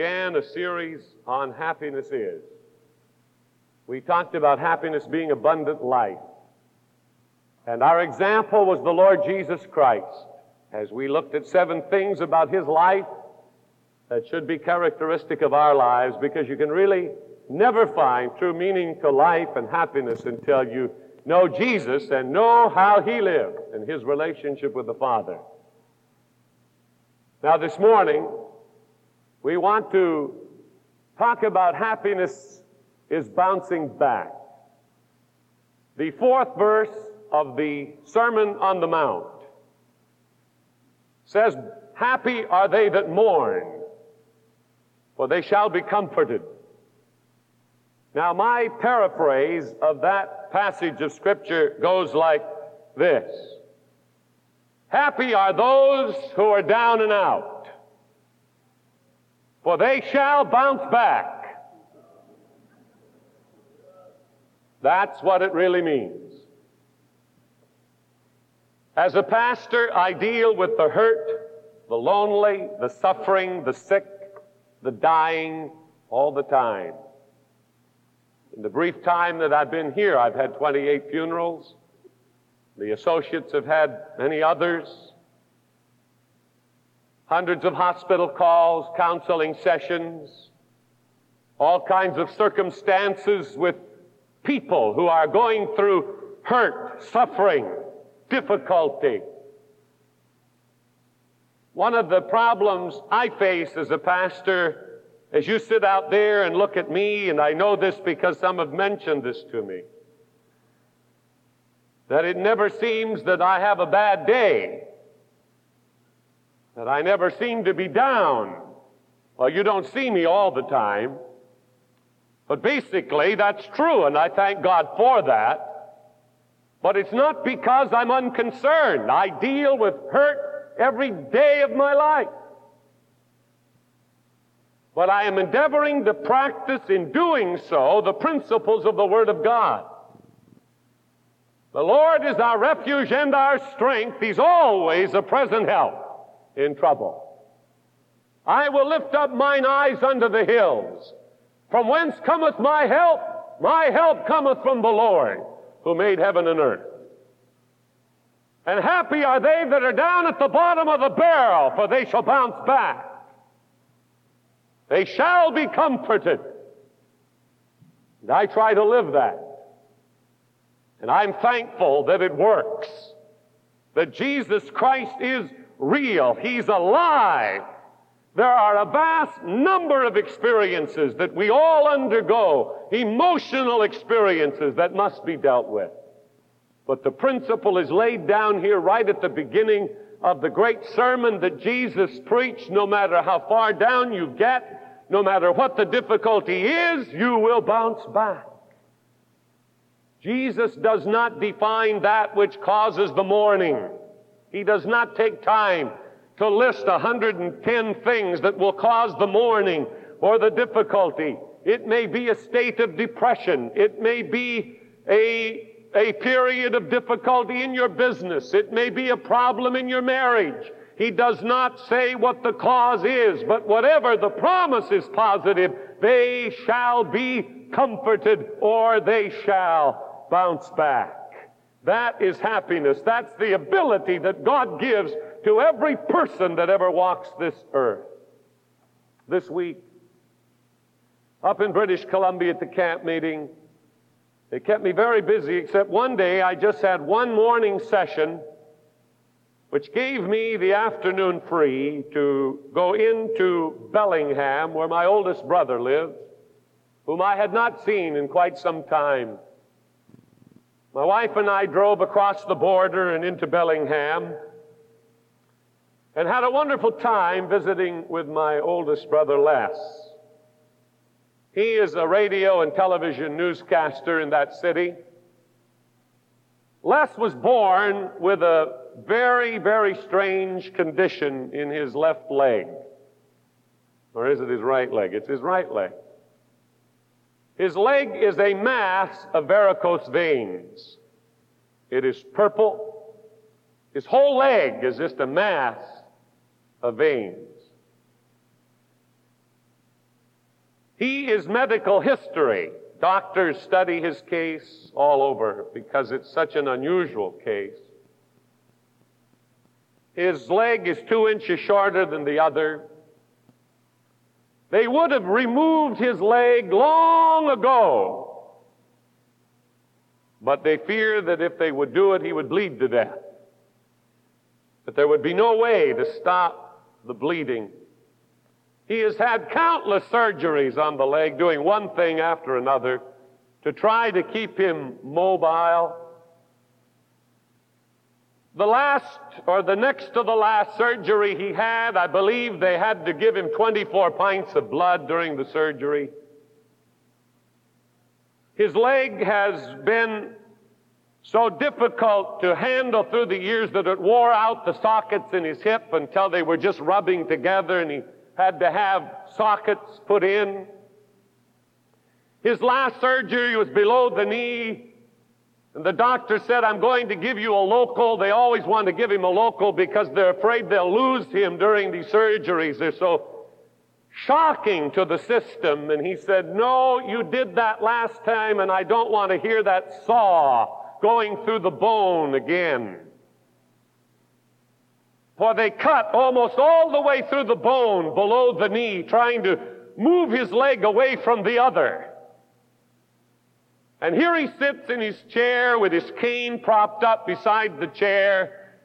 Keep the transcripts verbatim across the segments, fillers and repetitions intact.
began a series on happiness is. We talked about happiness being abundant life. And our example was the Lord Jesus Christ, as we looked at seven things about his life that should be characteristic of our lives, because you can really never find true meaning to life and happiness until you know Jesus and know how he lived and his relationship with the Father. Now this morning, we want to talk about happiness is bouncing back. The fourth verse of the Sermon on the Mount says, "Happy are they that mourn, for they shall be comforted." Now, my paraphrase of that passage of Scripture goes like this. Happy are those who are down and out, for they shall bounce back. That's what it really means. As a pastor, I deal with the hurt, the lonely, the suffering, the sick, the dying all the time. In the brief time that I've been here, I've had twenty-eight funerals. The associates have had many others. Hundreds of hospital calls, counseling sessions, all kinds of circumstances with people who are going through hurt, suffering, difficulty. One of the problems I face as a pastor, as you sit out there and look at me, and I know this because some have mentioned this to me, that it never seems that I have a bad day, that I never seem to be down. Well, you don't see me all the time, but basically that's true, and I thank God for that. But it's not because I'm unconcerned. I deal with hurt every day of my life. But I am endeavoring to practice in doing so the principles of the Word of God. The Lord is our refuge and our strength. He's always a present help in trouble. I will lift up mine eyes unto the hills. From whence cometh my help? My help cometh from the Lord, who made heaven and earth. And happy are they that are down at the bottom of the barrel, for they shall bounce back. They shall be comforted. And I try to live that. And I'm thankful that it works. That Jesus Christ is real. He's alive. There are a vast number of experiences that we all undergo, emotional experiences that must be dealt with. But the principle is laid down here right at the beginning of the great sermon that Jesus preached. No matter how far down you get, no matter what the difficulty is, you will bounce back. Jesus does not define that which causes the mourning. He does not take time to list one hundred ten things that will cause the mourning or the difficulty. It may be a state of depression. It may be a A period of difficulty in your business. It may be a problem in your marriage. He does not say what the cause is, but whatever the promise is positive, they shall be comforted or they shall bounce back. That is happiness. That's the ability that God gives to every person that ever walks this earth. This week, up in British Columbia at the camp meeting, they kept me very busy, except one day I just had one morning session, which gave me the afternoon free to go into Bellingham, where my oldest brother lives, whom I had not seen in quite some time. My wife and I drove across the border and into Bellingham and had a wonderful time visiting with my oldest brother, Les. He is a radio and television newscaster in that city. Les was born with a very, very strange condition in his left leg. Or is it his right leg? It's his right leg. His leg is a mass of varicose veins. It is purple. His whole leg is just a mass of veins. He is medical history. Doctors study his case all over because it's such an unusual case. His leg is two inches shorter than the other. They would have removed his leg long ago, but they fear that if they would do it, he would bleed to death. But there would be no way to stop the bleeding. He has had countless surgeries on the leg, doing one thing after another to try to keep him mobile. The last, or the next to the last surgery he had, I believe they had to give him twenty-four pints of blood during the surgery. His leg has been so difficult to handle through the years that it wore out the sockets in his hip until they were just rubbing together, and he had to have sockets put in. His last surgery was below the knee. And the doctor said, I'm going to give you a local. They always want to give him a local because they're afraid they'll lose him during these surgeries. They're so shocking to the system. And he said, no, you did that last time, and I don't want to hear that saw going through the bone again. For they cut almost all the way through the bone below the knee, trying to move his leg away from the other. And here he sits in his chair with his cane propped up beside the chair.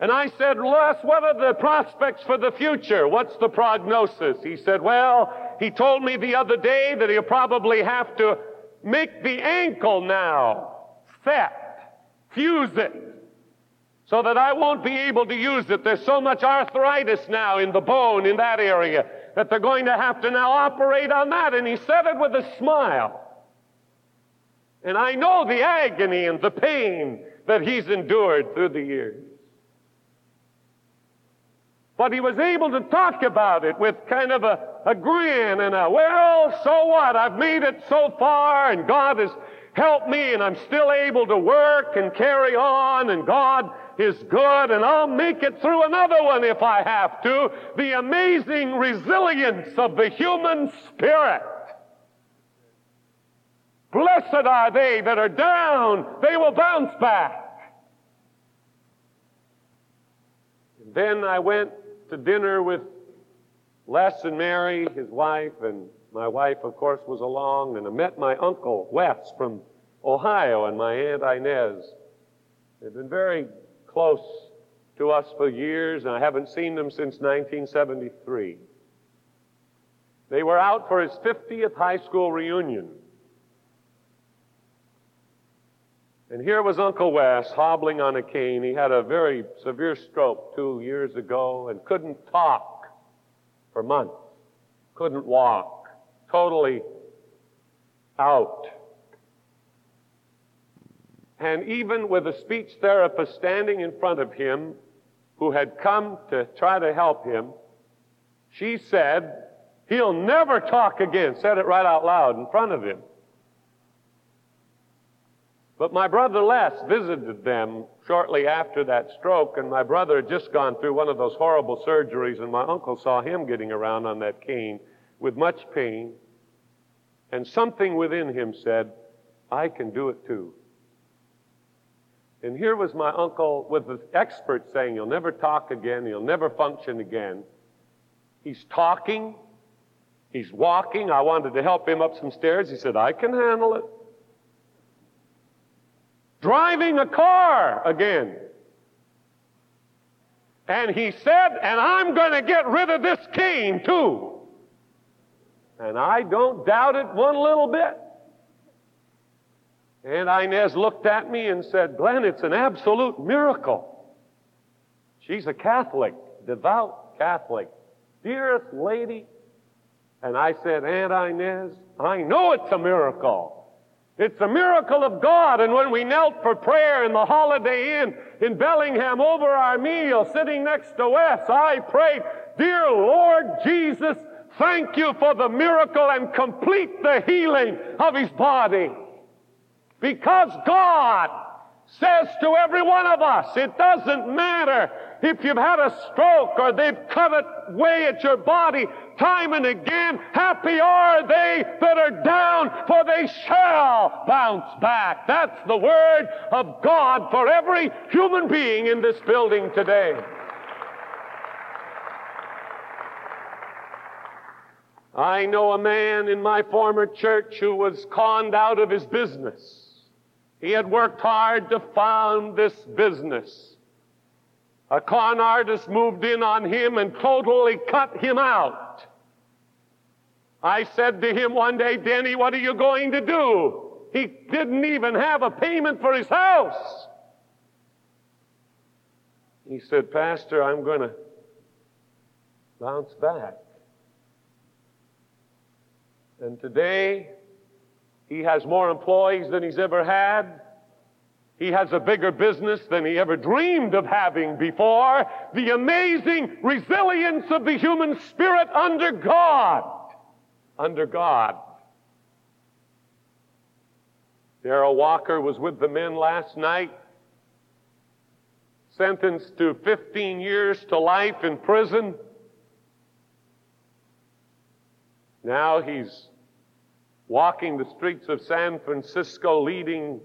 And I said, Les, what are the prospects for the future? What's the prognosis? He said, well, he told me the other day that he'll probably have to make the ankle now, set, fuse it, so that I won't be able to use it. There's so much arthritis now in the bone in that area that they're going to have to now operate on that. And he said it with a smile. And I know the agony and the pain that he's endured through the years. But he was able to talk about it with kind of a, a grin and a, well, so what? I've made it so far, and God has helped me, and I'm still able to work and carry on, and God is good, and I'll make it through another one if I have to. The amazing resilience of the human spirit. Blessed are they that are down. They will bounce back. And then I went to dinner with Les and Mary, his wife, and my wife, of course, was along, and I met my uncle, Wes, from Ohio, and my aunt, Inez. They've been very close to us for years, and I haven't seen them since nineteen seventy-three. They were out for his fiftieth high school reunion. And here was Uncle Wes hobbling on a cane. He had a very severe stroke two years ago and couldn't talk for months. Couldn't walk. Totally out. And even with a speech therapist standing in front of him who had come to try to help him, she said, he'll never talk again. Said it right out loud in front of him. But my brother Les visited them shortly after that stroke, and my brother had just gone through one of those horrible surgeries, and my uncle saw him getting around on that cane with much pain, and something within him said, I can do it too. And here was my uncle with the experts saying, he'll never talk again, he'll never function again. He's talking, he's walking. I wanted to help him up some stairs. He said, I can handle it. Driving a car again. And he said, and I'm going to get rid of this cane too. And I don't doubt it one little bit. And Inez looked at me and said, Glenn, it's an absolute miracle. She's a Catholic, devout Catholic, dearest lady. And I said, Aunt Inez, I know it's a miracle. It's a miracle of God. And when we knelt for prayer in the Holiday Inn in Bellingham over our meal, sitting next to Wes, I prayed, dear Lord Jesus, thank you for the miracle and complete the healing of his body. Because God says to every one of us, it doesn't matter If you've had a stroke or they've cut away at your body time and again, happy are they that are down, for they shall bounce back. That's the word of God for every human being in this building today. I know a man in my former church who was conned out of his business. He had worked hard to found this business. A con artist moved in on him and totally cut him out. I said to him one day, "Denny, what are you going to do?" He didn't even have a payment for his house. He said, "Pastor, I'm going to bounce back." And today, he has more employees than he's ever had. He has a bigger business than he ever dreamed of having before. The amazing resilience of the human spirit under God. Under God. Darrell Walker was with the men last night, sentenced to fifteen years to life in prison. Now he's walking the streets of San Francisco, leading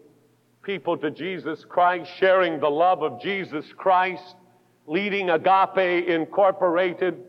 people to Jesus Christ, sharing the love of Jesus Christ, leading Agape Incorporated.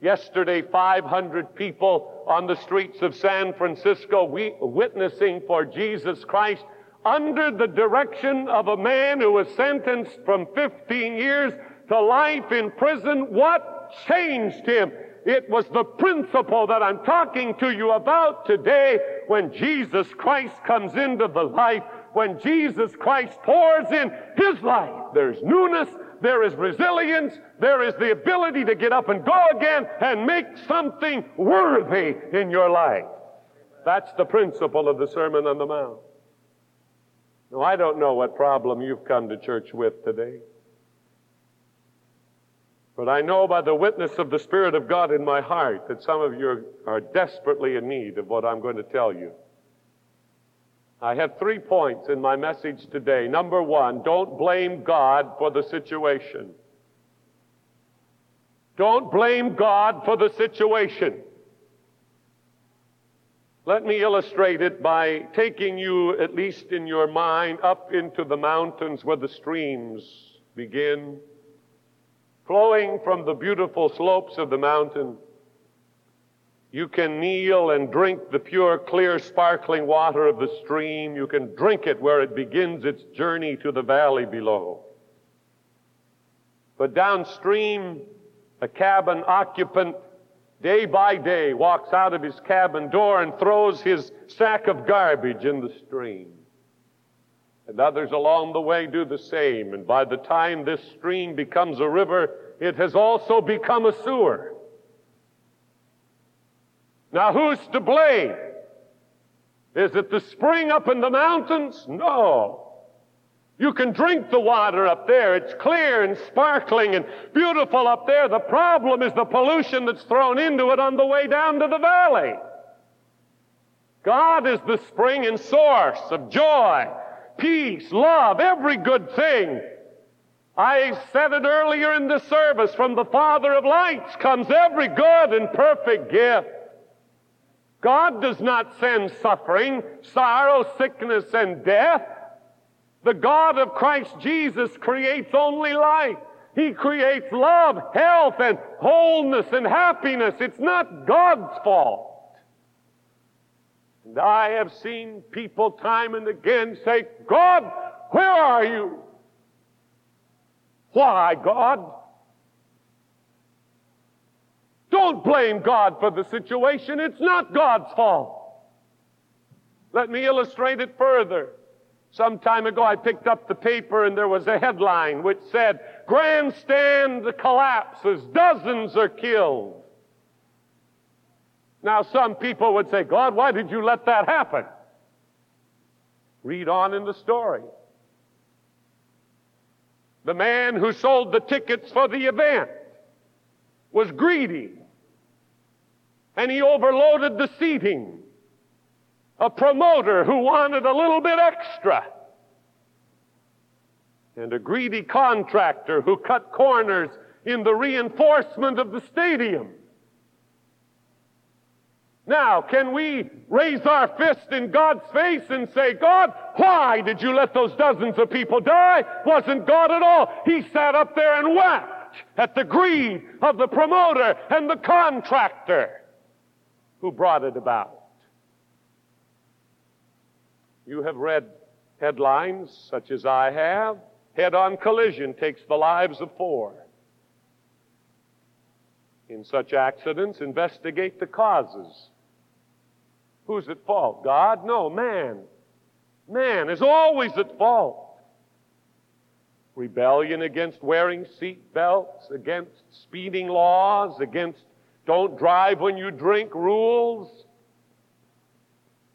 Yesterday, five hundred people on the streets of San Francisco we, witnessing for Jesus Christ under the direction of a man who was sentenced from fifteen years to life in prison. What changed him? It was the principle that I'm talking to you about today. When Jesus Christ comes into the life, when Jesus Christ pours in his life, there's newness, there is resilience, there is the ability to get up and go again and make something worthy in your life. That's the principle of the Sermon on the Mount. Now, I don't know what problem you've come to church with today. But I know by the witness of the Spirit of God in my heart that some of you are desperately in need of what I'm going to tell you. I have three points in my message today. Number one, don't blame God for the situation. Don't blame God for the situation. Let me illustrate it by taking you, at least in your mind, up into the mountains where the streams begin, flowing from the beautiful slopes of the mountain. You can kneel and drink the pure, clear, sparkling water of the stream. You can drink it where it begins its journey to the valley below. But downstream, a cabin occupant day by day walks out of his cabin door and throws his sack of garbage in the stream. And others along the way do the same. And by the time this stream becomes a river, it has also become a sewer. Now, who's to blame? Is it the spring up in the mountains? No. You can drink the water up there. It's clear and sparkling and beautiful up there. The problem is the pollution that's thrown into it on the way down to the valley. God is the spring and source of joy, peace, love, every good thing. I said it earlier in the service, from the Father of lights comes every good and perfect gift. God does not send suffering, sorrow, sickness, and death. The God of Christ Jesus creates only life. He creates love, health, and wholeness and happiness. It's not God's fault. And I have seen people time and again say, "God, where are you? Why, God?" Don't blame God for the situation. It's not God's fault. Let me illustrate it further. Some time ago, I picked up the paper and there was a headline which said, "Grandstand collapses, dozens are killed." Now, some people would say, "God, why did you let that happen?" Read on in the story. The man who sold the tickets for the event was greedy, and he overloaded the seating. A promoter who wanted a little bit extra and a greedy contractor who cut corners in the reinforcement of the stadium. Now, can we raise our fist in God's face and say, God, why did you let those dozens of people die? Wasn't God at all. He sat up there and wept at the greed of the promoter and the contractor who brought it about. You have read headlines such as I have. Head-on collision takes the lives of four. In such accidents, investigate the causes. Who's at fault? God? No, man. Man is always at fault. Rebellion against wearing seat belts, against speeding laws, against don't drive when you drink rules.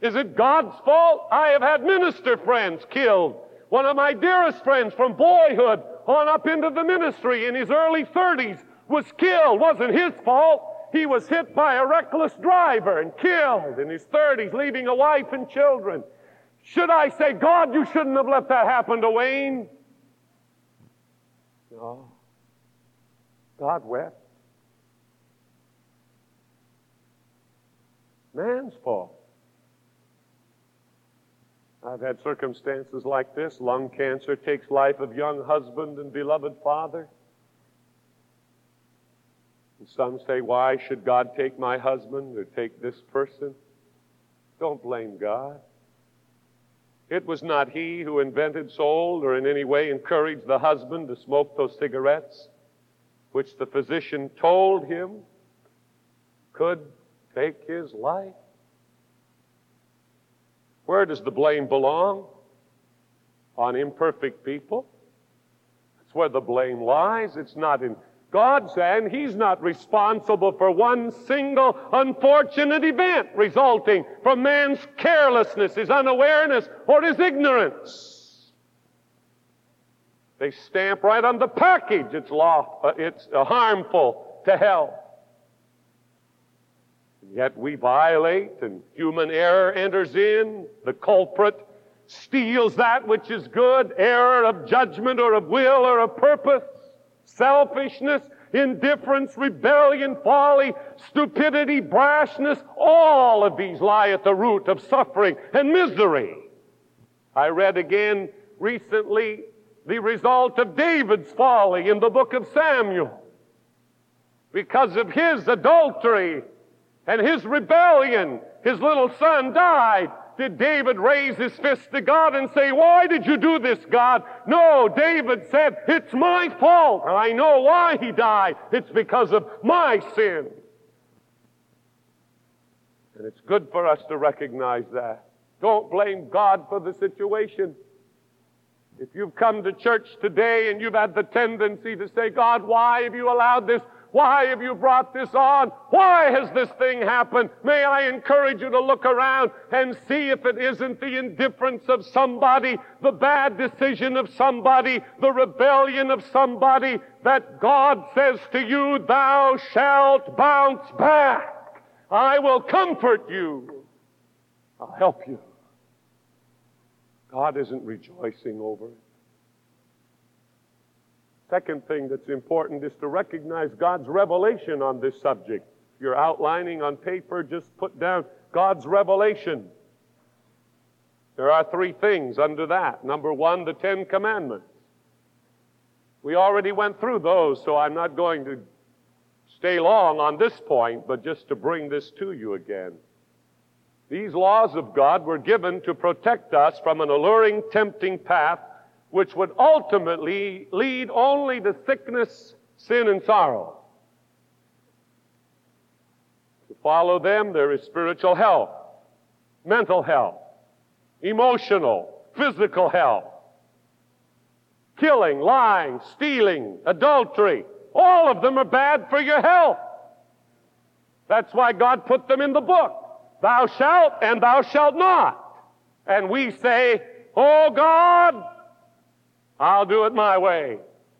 Is it God's fault? I have had minister friends killed. One of my dearest friends from boyhood on up into the ministry in his early thirties was killed. Wasn't his fault. He was hit by a reckless driver and killed in his thirties, leaving a wife and children. Should I say, God, you shouldn't have let that happen to Wayne? No. God wept. Man's fault. I've had circumstances like this. Lung cancer takes life of young husband and beloved father. And some say, why should God take my husband or take this person? Don't blame God. It was not he who invented, sold, or in any way encouraged the husband to smoke those cigarettes, which the physician told him could take his life. Where does the blame belong? On imperfect people. That's where the blame lies. It's not in God's hand. He's not responsible for one single unfortunate event resulting from man's carelessness, his unawareness, or his ignorance. They stamp right on the package. It's, law, uh, it's uh, harmful to health. Yet we violate, and human error enters in. The culprit steals that which is good, error of judgment or of will or of purpose, selfishness, indifference, rebellion, folly, stupidity, brashness. All of these lie at the root of suffering and misery. I read again recently the result of David's folly in the book of Samuel. Because of his adultery and his rebellion, his little son died. Did David raise his fist to God and say, why did you do this, God? No, David said, it's my fault. I know why he died. It's because of my sin. And it's good for us to recognize that. Don't blame God for the situation. If you've come to church today and you've had the tendency to say, God, why have you allowed this? Why have you brought this on? Why has this thing happened? May I encourage you to look around and see if it isn't the indifference of somebody, the bad decision of somebody, the rebellion of somebody, that God says to you, thou shalt bounce back. I will comfort you. I'll help you. God isn't rejoicing over it. Second thing that's important is to recognize God's revelation on this subject. If you're outlining on paper, just put down God's revelation. There are three things under that. Number one, the Ten Commandments. We already went through those, so I'm not going to stay long on this point, but just to bring this to you again. These laws of God were given to protect us from an alluring, tempting path which would ultimately lead only to sickness, sin, and sorrow. To follow them, there is spiritual health, mental health, emotional, physical health, killing, lying, stealing, adultery. All of them are bad for your health. That's why God put them in the book. Thou shalt and thou shalt not. And we say, oh God, I'll do it my way.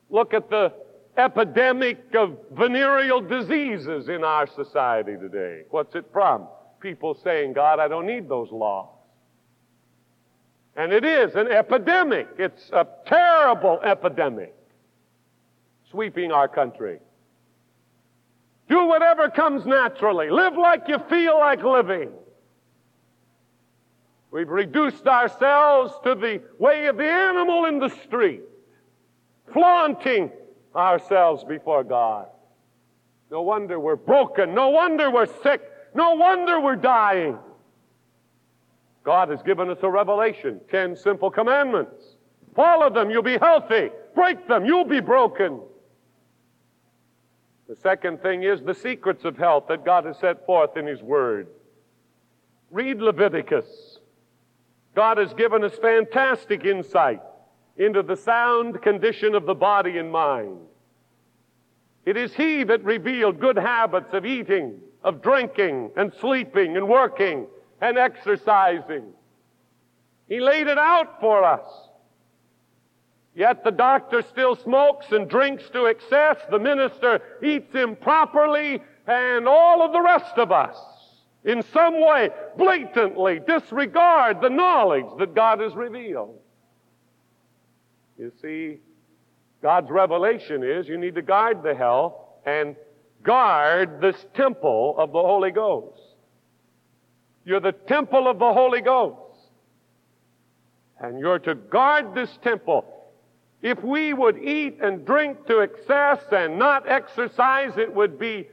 Look at the epidemic of venereal diseases in our society today. What's it from? People saying, God, I don't need those laws. And it is an epidemic. It's a terrible epidemic sweeping our country. Do whatever comes naturally. Live like you feel like living. We've reduced ourselves to the way of the animal in the street, flaunting ourselves before God. No wonder we're broken. No wonder we're sick. No wonder we're dying. God has given us a revelation, ten simple commandments. Follow them, you'll be healthy. Break them, you'll be broken. The second thing is the secrets of health that God has set forth in His Word. Read Leviticus. God has given us fantastic insight into the sound condition of the body and mind. It is He that revealed good habits of eating, of drinking, and sleeping, and working, and exercising. He laid it out for us. Yet the doctor still smokes and drinks to excess, the minister eats improperly, and all of the rest of us, in some way, blatantly disregard the knowledge that God has revealed. You see, God's revelation is you need to guard the health and guard this temple of the Holy Ghost. You're the temple of the Holy Ghost. And you're to guard this temple. If we would eat and drink to excess and not exercise, it would be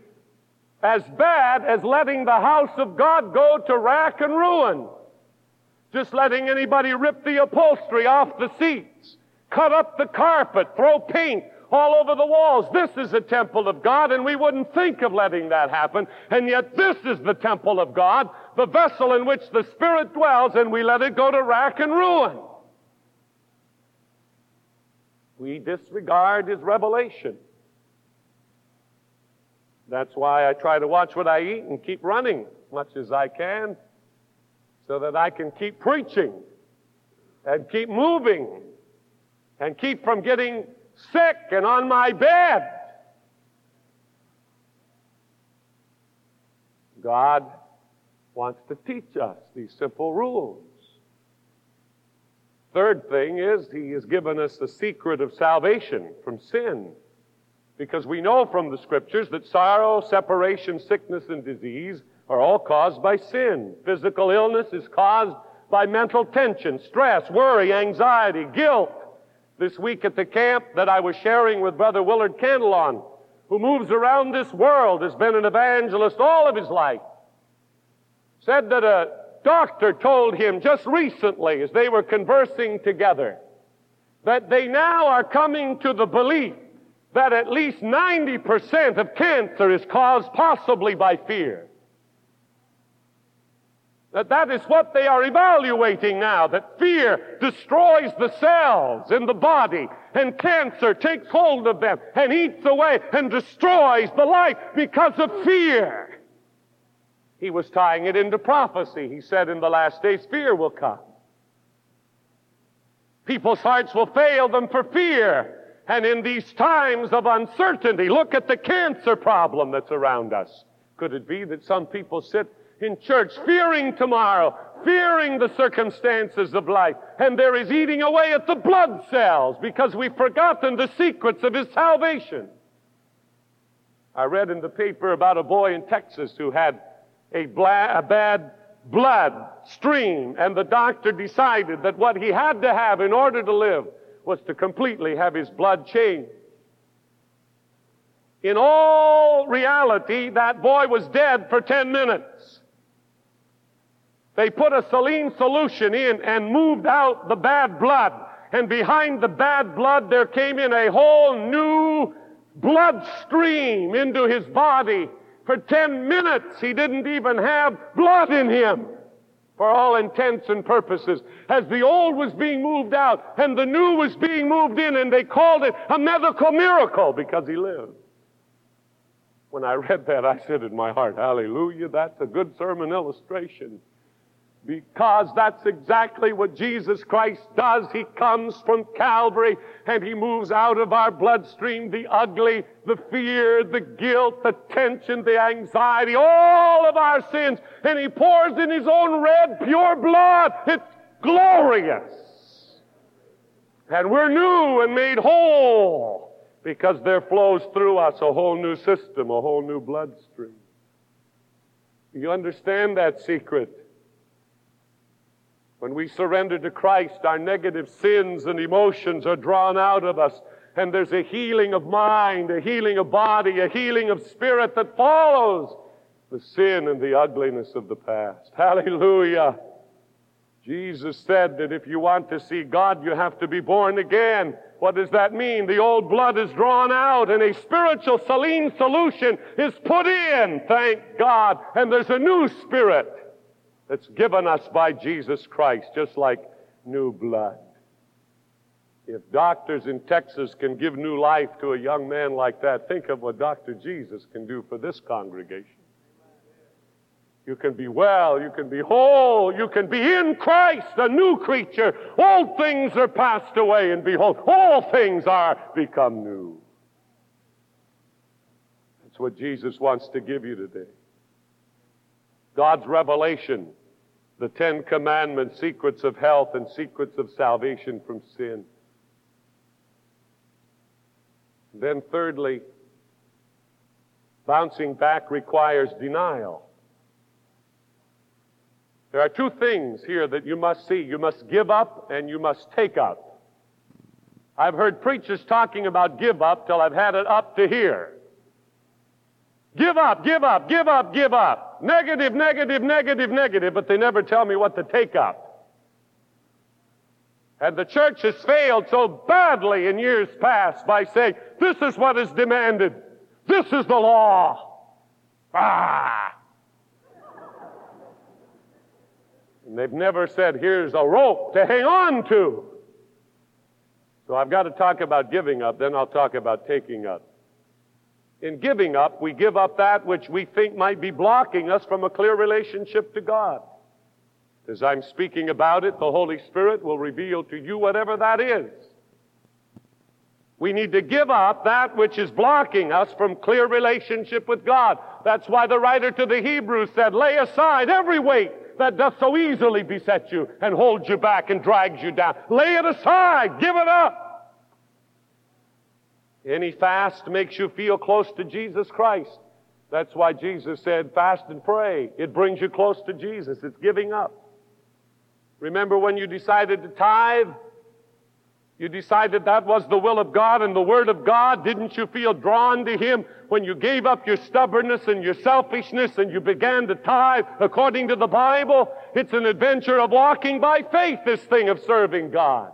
as bad as letting the house of God go to rack and ruin. Just letting anybody rip the upholstery off the seats, cut up the carpet, throw paint all over the walls. This is the temple of God, and we wouldn't think of letting that happen. And yet this is the temple of God, the vessel in which the Spirit dwells, and we let it go to rack and ruin. We disregard His revelation. That's why I try to watch what I eat and keep running as much as I can, so that I can keep preaching and keep moving and keep from getting sick and on my bed. God wants to teach us these simple rules. Third thing is He has given us the secret of salvation from sin, because we know from the Scriptures that sorrow, separation, sickness, and disease are all caused by sin. Physical illness is caused by mental tension, stress, worry, anxiety, guilt. This week at the camp that I was sharing with Brother Willard Candelon, who moves around this world, has been an evangelist all of his life, said that a doctor told him just recently as they were conversing together that they now are coming to the belief that at least ninety percent of cancer is caused possibly by fear. That that is what they are evaluating now, that fear destroys the cells in the body, and cancer takes hold of them and eats away and destroys the life because of fear. He was tying it into prophecy. He said in the last days, fear will come. People's hearts will fail them for fear. And in these times of uncertainty, look at the cancer problem that's around us. Could it be that some people sit in church fearing tomorrow, fearing the circumstances of life, and there is eating away at the blood cells because we've forgotten the secrets of His salvation? I read in the paper about a boy in Texas who had a, bla- a bad blood stream, and the doctor decided that what he had to have in order to live was to completely have his blood changed. In all reality, that boy was dead for ten minutes. They put a saline solution in and moved out the bad blood. And behind the bad blood, there came in a whole new blood stream into his body. For ten minutes, he didn't even have blood in him, for all intents and purposes, as the old was being moved out and the new was being moved in, and they called it a medical miracle because he lived. When I read that, I said in my heart, hallelujah, that's a good sermon illustration, because that's exactly what Jesus Christ does. He comes from Calvary and He moves out of our bloodstream the ugly, the fear, the guilt, the tension, the anxiety, all of our sins, and He pours in His own red, pure blood. It's glorious. And we're new and made whole because there flows through us a whole new system, a whole new bloodstream. You understand that secret? When we surrender to Christ, our negative sins and emotions are drawn out of us, and there's a healing of mind, a healing of body, a healing of spirit that follows the sin and the ugliness of the past. Hallelujah! Jesus said that if you want to see God, you have to be born again. What does that mean? The old blood is drawn out and a spiritual saline solution is put in, thank God. And there's a new spirit that's given us by Jesus Christ, just like new blood. If doctors in Texas can give new life to a young man like that, think of what Doctor Jesus can do for this congregation. You can be well, you can be whole, you can be in Christ, a new creature. Old things are passed away, and behold, all things are become new. That's what Jesus wants to give you today. God's revelation, the Ten Commandments, secrets of health and secrets of salvation from sin. And then thirdly, bouncing back requires denial. There are two things here that you must see. You must give up and you must take up. I've heard preachers talking about give up till I've had it up to here. Give up, give up, give up, give up. Negative, negative, negative, negative, but they never tell me what to take up. And the church has failed so badly in years past by saying, this is what is demanded. This is the law. Ah! And they've never said, here's a rope to hang on to. So I've got to talk about giving up, then I'll talk about taking up. In giving up, we give up that which we think might be blocking us from a clear relationship to God. As I'm speaking about it, the Holy Spirit will reveal to you whatever that is. We need to give up that which is blocking us from clear relationship with God. That's why the writer to the Hebrews said, lay aside every weight that doth so easily beset you and holds you back and drags you down. Lay it aside. Give it up. Any fast makes you feel close to Jesus Christ. That's why Jesus said, fast and pray. It brings you close to Jesus. It's giving up. Remember when you decided to tithe? You decided that was the will of God and the Word of God. Didn't you feel drawn to Him when you gave up your stubbornness and your selfishness and you began to tithe according to the Bible? It's an adventure of walking by faith, this thing of serving God.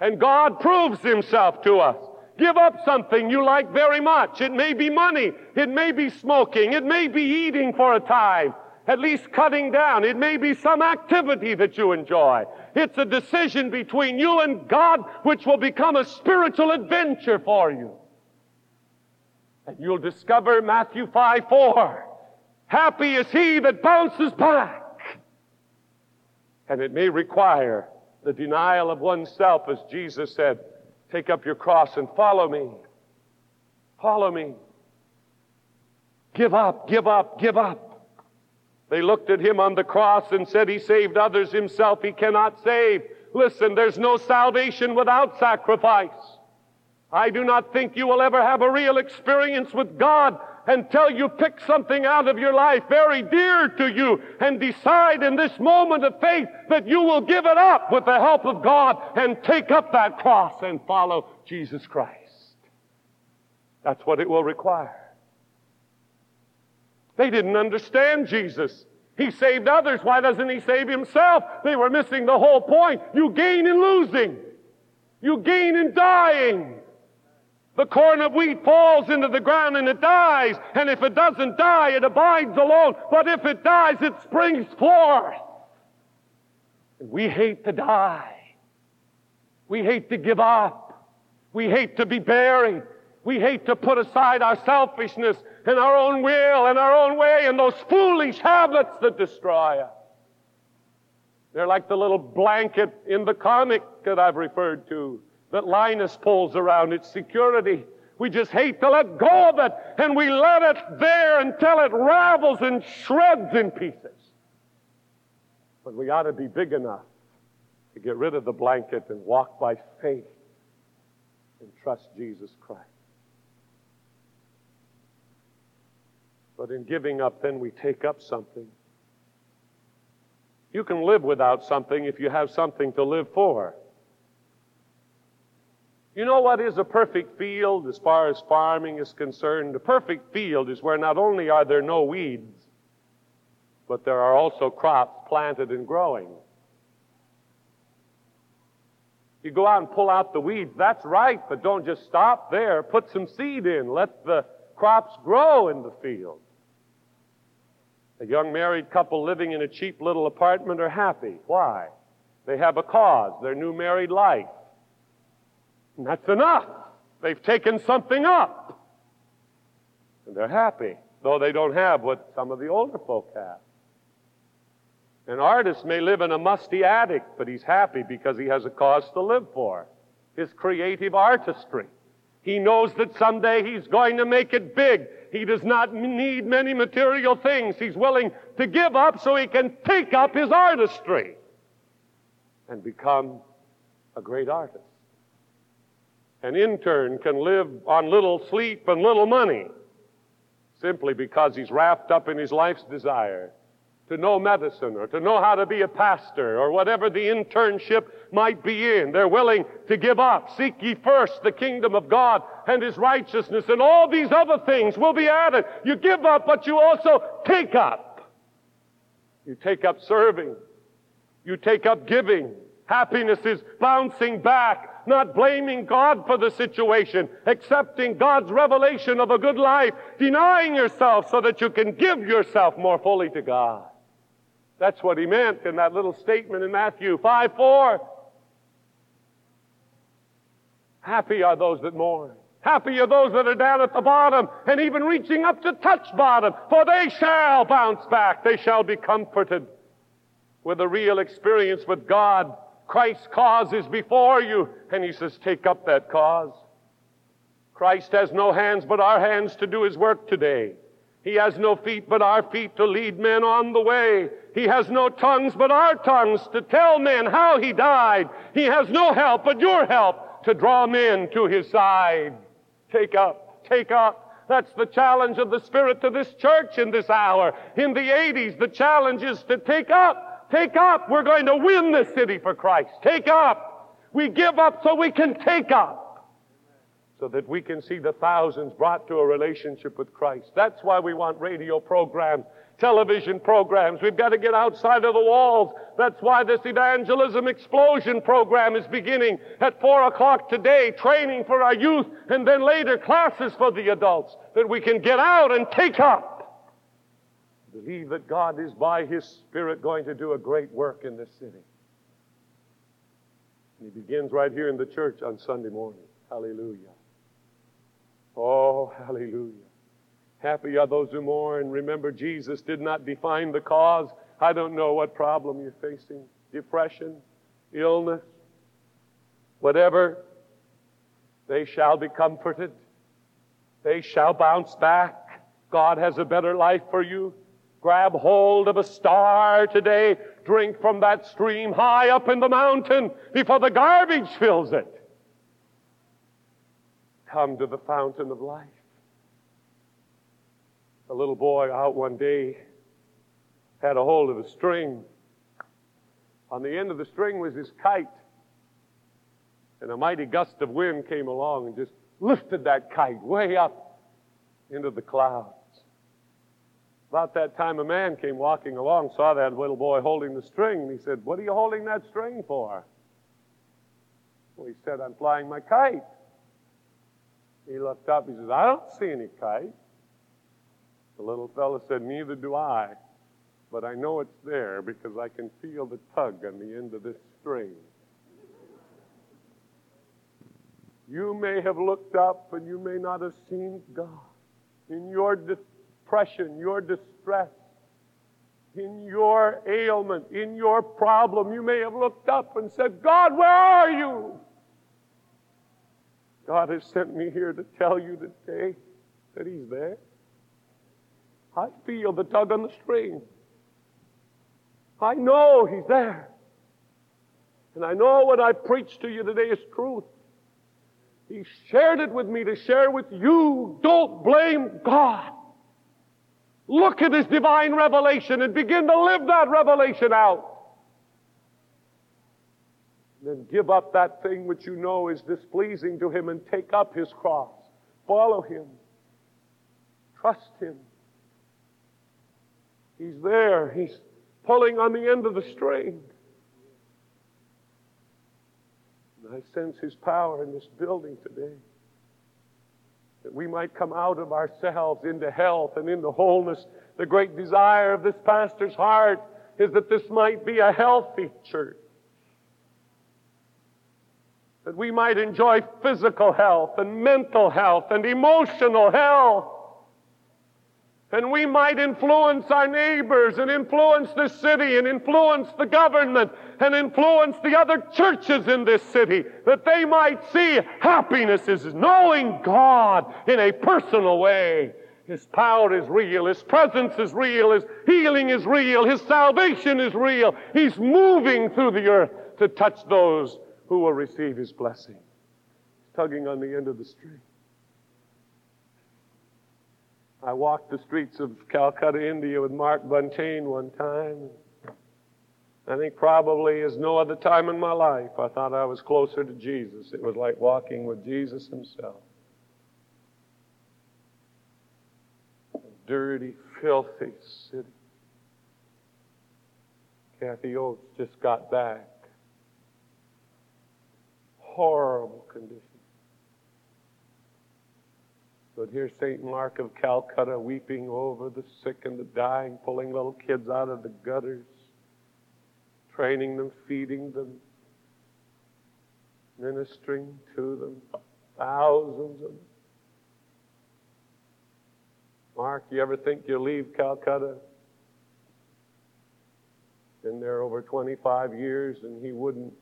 And God proves Himself to us. Give up something you like very much. It may be money. It may be smoking. It may be eating for a time. At least cutting down. It may be some activity that you enjoy. It's a decision between you and God which will become a spiritual adventure for you. And you'll discover Matthew five four. Happy is he that bounces back. And it may require the denial of oneself, as Jesus said, take up your cross and follow me. Follow me. Give up, give up, give up. They looked at him on the cross and said, he saved others, himself he cannot save. Listen, there's no salvation without sacrifice. I do not think you will ever have a real experience with God until you pick something out of your life very dear to you and decide in this moment of faith that you will give it up with the help of God and take up that cross and follow Jesus Christ. That's what it will require. They didn't understand Jesus. He saved others. Why doesn't he save himself? They were missing the whole point. You gain in losing. You gain in dying. The corn of wheat falls into the ground and it dies. And if it doesn't die, it abides alone. But if it dies, it springs forth. And we hate to die. We hate to give up. We hate to be buried. We hate to put aside our selfishness and our own will and our own way and those foolish habits that destroy us. They're like the little blanket in the comic that I've referred to that Linus pulls around its security. We just hate to let go of it, and we let it there until it ravels and shreds in pieces. But we ought to be big enough to get rid of the blanket and walk by faith and trust Jesus Christ. But in giving up, then we take up something. You can live without something if you have something to live for. You know what is a perfect field as far as farming is concerned? A perfect field is where not only are there no weeds, but there are also crops planted and growing. You go out and pull out the weeds, that's right, but don't just stop there. Put some seed in. Let the crops grow in the field. A young married couple living in a cheap little apartment are happy. Why? They have a cause, their new married life. And that's enough. They've taken something up. And they're happy, though they don't have what some of the older folk have. An artist may live in a musty attic, but he's happy because he has a cause to live for, his creative artistry. He knows that someday he's going to make it big. He does not need many material things. He's willing to give up so he can take up his artistry and become a great artist. An intern can live on little sleep and little money simply because he's wrapped up in his life's desire to know medicine or to know how to be a pastor or whatever the internship might be in. They're willing to give up. Seek ye first the kingdom of God and his righteousness, and all these other things will be added. You give up, but you also take up. You take up serving. You take up giving. Happiness is bouncing back, not blaming God for the situation, accepting God's revelation of a good life, denying yourself so that you can give yourself more fully to God. That's what he meant in that little statement in Matthew five four. Happy are those that mourn. Happy are those that are down at the bottom and even reaching up to touch bottom, for they shall bounce back. They shall be comforted with a real experience with God. Christ's cause is before you, and he says, take up that cause. Christ has no hands but our hands to do his work today. He has no feet but our feet to lead men on the way. He has no tongues but our tongues to tell men how he died. He has no help but your help to draw men to his side. Take up, take up. That's the challenge of the Spirit to this church in this hour. In the eighties, the challenge is to take up. Take up. We're going to win this city for Christ. Take up. We give up so we can take up, so that we can see the thousands brought to a relationship with Christ. That's why we want radio programs, television programs. We've got to get outside of the walls. That's why this evangelism explosion program is beginning at four o'clock today, training for our youth, and then later classes for the adults, that we can get out and take up. Believe that God is by his Spirit going to do a great work in this city. And he begins right here in the church on Sunday morning. Hallelujah. Oh, hallelujah. Happy are those who mourn. Remember, Jesus did not define the cause. I don't know what problem you're facing. Depression, illness, whatever. They shall be comforted. They shall bounce back. God has a better life for you. Grab hold of a star today. Drink from that stream high up in the mountain before the garbage fills it. Come to the fountain of life. A little boy out one day had a hold of a string. On the end of the string was his kite. And a mighty gust of wind came along and just lifted that kite way up into the clouds. About that time, a man came walking along, saw that little boy holding the string, and he said, "What are you holding that string for?" Well, he said, "I'm flying my kite." He looked up, he says, "I don't see any kite." The little fellow said, "Neither do I, but I know it's there because I can feel the tug on the end of this string." You may have looked up, and you may not have seen God. In your depression, your distress, in your ailment, in your problem, you may have looked up and said, "God, where are you?" God has sent me here to tell you today that he's there. I feel the tug on the string. I know he's there. And I know what I preached to you today is truth. He shared it with me to share with you. Don't blame God. Look at His divine revelation and begin to live that revelation out. Then give up that thing which you know is displeasing to Him and take up His cross. Follow Him. Trust Him. He's there. He's pulling on the end of the string. And I sense His power in this building today, that we might come out of ourselves into health and into wholeness. The great desire of this pastor's heart is that this might be a healthy church, that we might enjoy physical health and mental health and emotional health, and we might influence our neighbors and influence this city and influence the government and influence the other churches in this city, that they might see happiness is knowing God in a personal way. His power is real. His presence is real. His healing is real. His salvation is real. He's moving through the earth to touch those who will receive His blessing. Tugging on the end of the string. I walked the streets of Calcutta, India with Mark Buntain one time. I think probably as no other time in my life, I thought I was closer to Jesus. It was like walking with Jesus Himself. A dirty, filthy city. Kathy Oates just got back. Horrible condition. But here's Saint Mark of Calcutta weeping over the sick and the dying, pulling little kids out of the gutters, training them, feeding them, ministering to them, thousands of them. Mark, you ever think you'll leave Calcutta? Been there over twenty-five years, and he wouldn't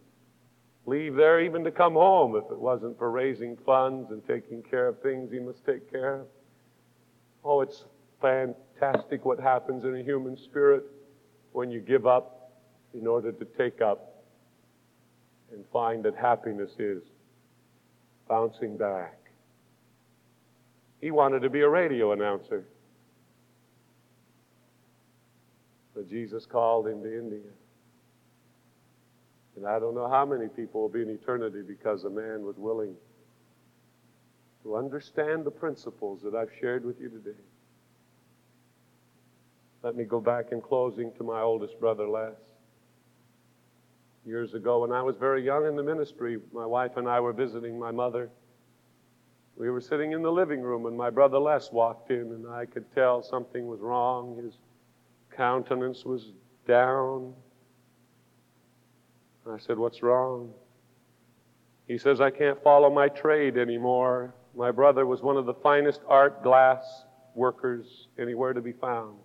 leave there even to come home if it wasn't for raising funds and taking care of things he must take care of. Oh, it's fantastic what happens in a human spirit when you give up in order to take up and find that happiness is bouncing back. He wanted to be a radio announcer, but Jesus called him to India. And I don't know how many people will be in eternity because a man was willing to understand the principles that I've shared with you today. Let me go back in closing to my oldest brother, Les. Years ago, when I was very young in the ministry, my wife and I were visiting my mother. We were sitting in the living room and my brother Les walked in, and I could tell something was wrong. His countenance was down. I said, "What's wrong?" He says, "I can't follow my trade anymore." My brother was one of the finest art glass workers anywhere to be found.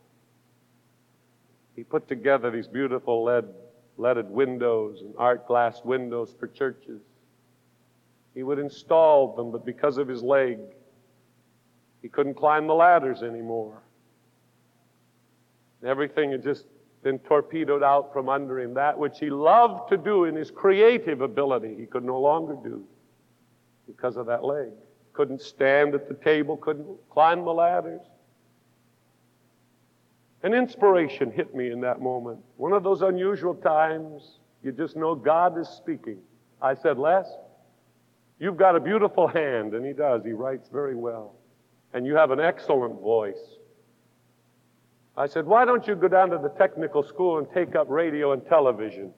He put together these beautiful lead, leaded windows and art glass windows for churches. He would install them, but because of his leg, he couldn't climb the ladders anymore. Everything had just been torpedoed out from under him. That which he loved to do in his creative ability, he could no longer do because of that leg. Couldn't stand at the table, couldn't climb the ladders. An inspiration hit me in that moment. One of those unusual times you just know God is speaking. I said, "Les, you've got a beautiful hand," and he does. He writes very well. "And you have an excellent voice." I said, "Why don't you go down to the technical school and take up radio and television?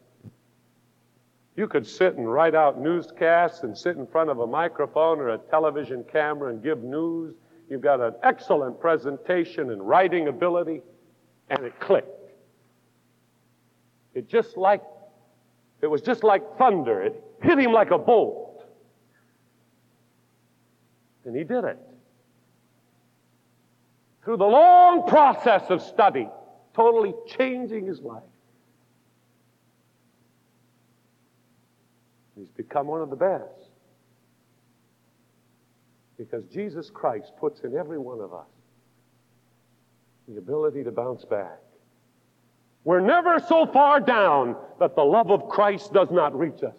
You could sit and write out newscasts and sit in front of a microphone or a television camera and give news. You've got an excellent presentation and writing ability." And it clicked. It just like, it was just like thunder. It hit him like a bolt. And he did it. Through the long process of study, totally changing his life. He's become one of the best. Because Jesus Christ puts in every one of us the ability to bounce back We're never so far down that the love of Christ does not reach us,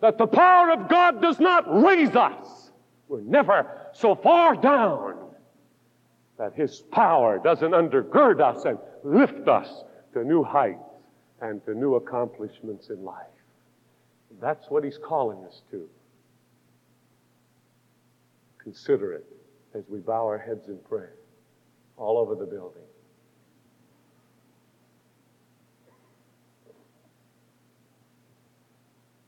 that the power of God does not raise us. We're never so far down that His power doesn't undergird us and lift us to new heights and to new accomplishments in life. That's what He's calling us to. Consider it as we bow our heads in prayer all over the building.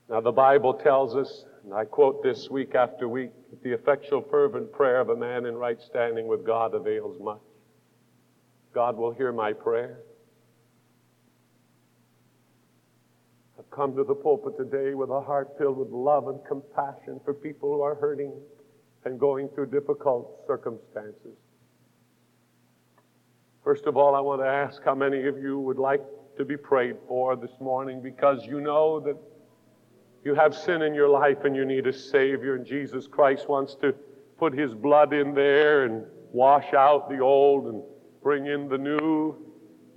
Now the Bible tells us, and I quote this week after week, that the effectual fervent prayer of a man in right standing with God avails much. God will hear my prayer. I've come to the pulpit today with a heart filled with love and compassion for people who are hurting and going through difficult circumstances. First of all, I want to ask how many of you would like to be prayed for this morning, because you know that you have sin in your life and you need a Savior, and Jesus Christ wants to put His blood in there and wash out the old and bring in the new.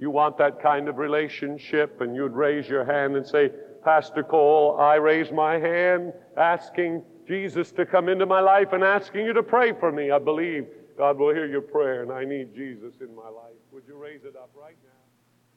You want that kind of relationship, and you'd raise your hand and say, Pastor Cole, I raise my hand asking Jesus to come into my life and asking you to pray for me. I believe God will hear your prayer, and I need Jesus in my life. Would you raise it up right now?